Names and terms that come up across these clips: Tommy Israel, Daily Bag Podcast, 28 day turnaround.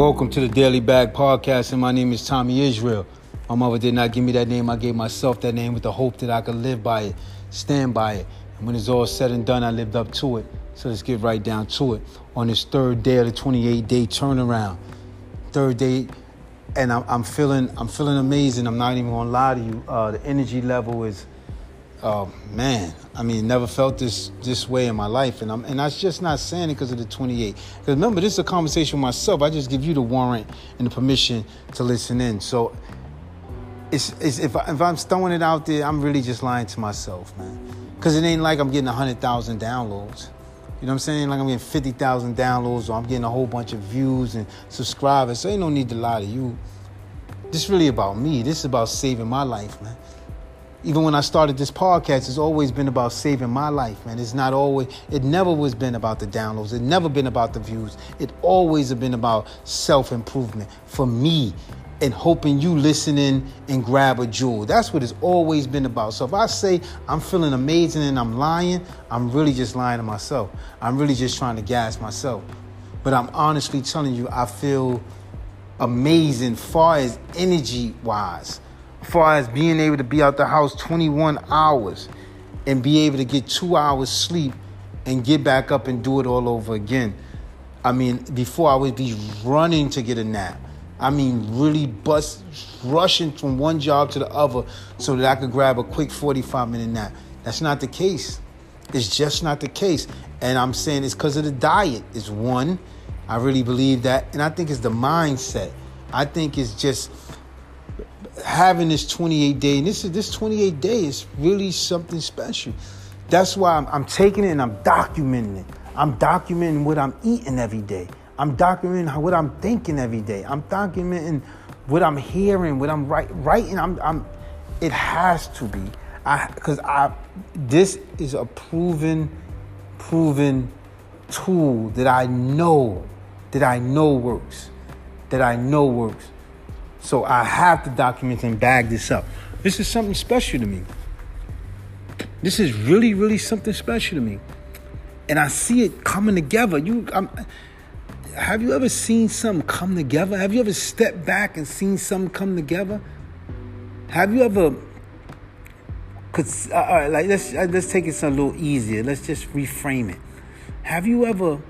Welcome to the Daily Bag Podcast, and my name is Tommy Israel. My mother did not give me that name. I gave myself that name with the hope that I could live by it, stand by it. And when it's all said and done, I lived up to it. So let's get right down to it. On this third day of the 28 day turnaround, third day, and I'm feeling amazing. I'm not even gonna lie to you. The energy level is, man. I mean, never felt this way in my life, and I'm just not saying it because of the 28. Because remember, this is a conversation with myself. I just give you the warrant and the permission to listen in. So it's if I'm throwing it out there, I'm really just lying to myself, man. Because it ain't like I'm getting 100,000 downloads. You know what I'm saying? Like I'm getting 50,000 downloads, or I'm getting a whole bunch of views and subscribers. So ain't no need to lie to you. This is really about me. This is about saving my life, man. Even when I started this podcast, it's always been about saving my life, man. It's not always, it never was been about the downloads. It never been about the views. It always have been about self-improvement for me and hoping you listen in and grab a jewel. That's what it's always been about. So if I say I'm feeling amazing and I'm lying, I'm really just lying to myself. I'm really just trying to gas myself. But I'm honestly telling you, I feel amazing far as energy-wise. Far as being able to be out the house 21 hours and be able to get 2 hours sleep and get back up and do it all over again. I mean, before I would be running to get a nap. I mean, really rushing from one job to the other so that I could grab a quick 45-minute nap. That's not the case. It's just not the case. And I'm saying it's because of the diet is one. I really believe that. And I think it's the mindset. I think it's just having this 28 day, and this 28 day is really something special. That's why I'm taking it and I'm documenting it. I'm documenting what I'm eating every day. I'm documenting what I'm thinking every day. I'm documenting what I'm hearing, what I'm writing. It has to be, because this is a proven tool that I know works. So I have to document and bag this up. This is something special to me. This is really, really something special to me. And I see it coming together. Have you ever seen something come together? Have you ever stepped back and seen something come together? Have you ever... let's take it a little easier. Let's just reframe it. Have you ever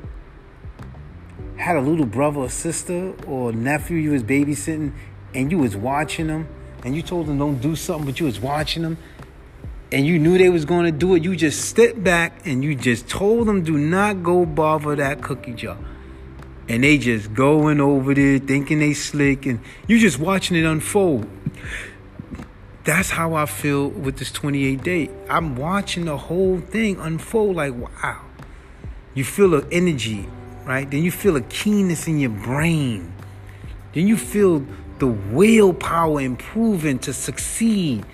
had a little brother or sister or nephew you was babysitting, and you was watching them, and you told them don't do something, but you was watching them, and you knew they was going to do it? You just stepped back, and you just told them, do not go bother that cookie jar. And they just going over there, thinking they slick, and you just watching it unfold. That's how I feel with this 28 day. I'm watching the whole thing unfold like, wow. You feel the energy, right? Then you feel a keenness in your brain. Then you feel the willpower improving to succeed.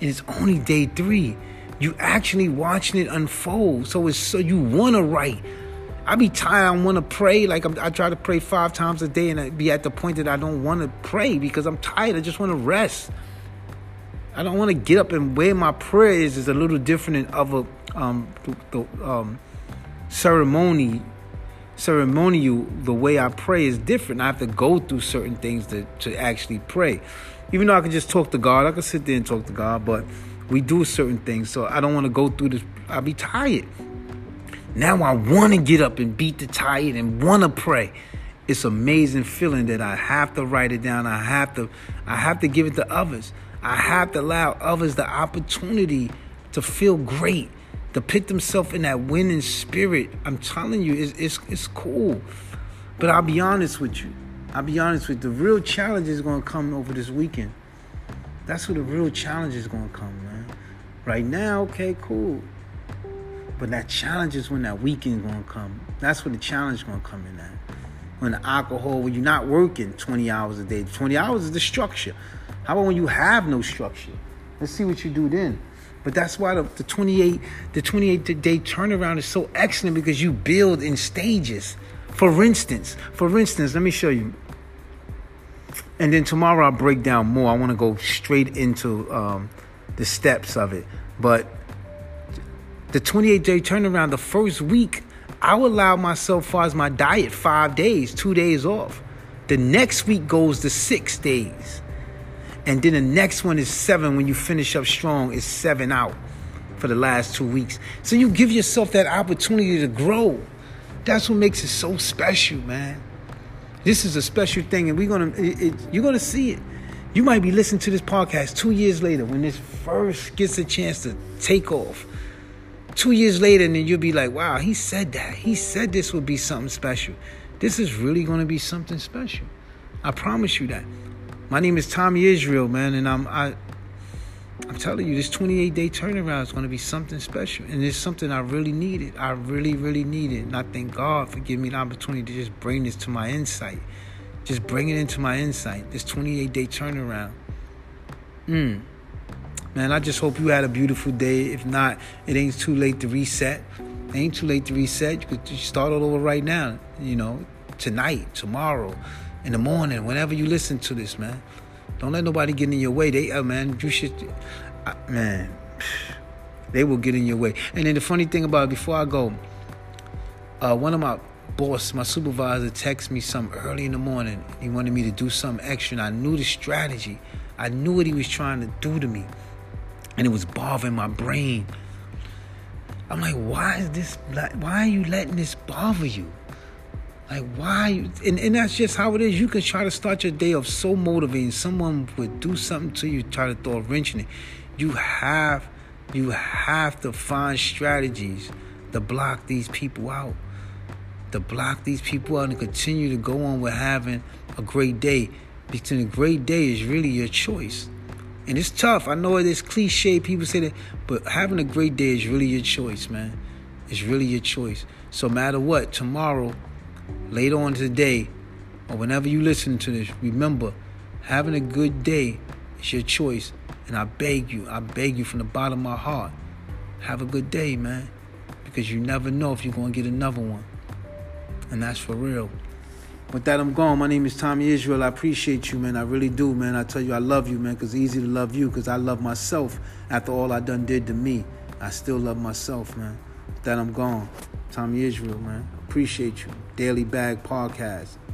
And it's only day 3. You actually watching it unfold. So you want to write. I be tired. I want to pray. Like I try to pray 5 times a day, and I be at the point that I don't want to pray because I'm tired. I just want to rest. I don't want to get up, and where my prayer is a little different than other ceremonial, the way I pray is different. I have to go through certain things to actually pray. Even though I can just talk to God, I can sit there and talk to God, but we do certain things. So I don't want to go through this. I'll be tired. Now I want to get up and beat the tired and want to pray. It's an amazing feeling that I have to write it down. I have to give it to others. I have to allow others the opportunity to feel great, to put themselves in that winning spirit. I'm telling you, it's cool. But I'll be honest with you. The real challenge is going to come over this weekend. That's where the real challenge is going to come, man. Right now, okay, cool. But that challenge is when that weekend going to come. That's where the challenge going to come in at. When the alcohol, when you're not working 20 hours a day. 20 hours is the structure. How about when you have no structure? Let's see what you do then. But that's why the 28-day turnaround is so excellent, because you build in stages. For instance, let me show you. And then tomorrow I'll break down more. I want to go straight into the steps of it. But the 28-day turnaround, the first week, I would allow myself, as far as my diet, 5 days, 2 days off. The next week goes to 6 days. And then the next one is 7. When you finish up strong, it's 7 out for the last 2 weeks. So you give yourself that opportunity to grow. That's what makes it so special, man. This is a special thing, and you're gonna see it. You might be listening to this podcast 2 years later when this first gets a chance to take off. 2 years later, and then you'll be like, wow, he said that. He said this would be something special. This is really going to be something special. I promise you that. My name is Tommy Israel, man, and I'm telling you, this 28-day turnaround is going to be something special, and it's something I really needed. I really, really needed, and I thank God for giving me the opportunity to just bring this to my insight. Just bring it into my insight, this 28-day turnaround. Man, I just hope you had a beautiful day. If not, it ain't too late to reset. It ain't too late to reset. You could start all over right now, tonight, tomorrow, in the morning, whenever you listen to this, man. Don't let nobody get in your way. They will get in your way. And then the funny thing about it, before I go, one of my boss, my supervisor, texted me something early in the morning. He wanted me to do something extra, and I knew the strategy. I knew what he was trying to do to me, and it was bothering my brain. I'm like, why are you letting this bother you? Like, why? And that's just how it is. You can try to start your day off so motivating. Someone would do something to you, try to throw a wrench in it. You have to find strategies to block these people out. And continue to go on with having a great day. Because a great day is really your choice. And it's tough. I know it is cliche. People say that. But having a great day is really your choice, man. It's really your choice. So no matter what, tomorrow, later on today, or whenever you listen to this, remember, having a good day is your choice. And I beg you from the bottom of my heart, have a good day, man. Because you never know if you're going to get another one. And that's for real. With that, I'm gone. My name is Tommy Israel. I appreciate you, man. I really do, man. I tell you, I love you, man, because it's easy to love you because I love myself. After all I done did to me, I still love myself, man. With that, I'm gone. Tommy Israel, man. Appreciate you. Daily Bag Podcast.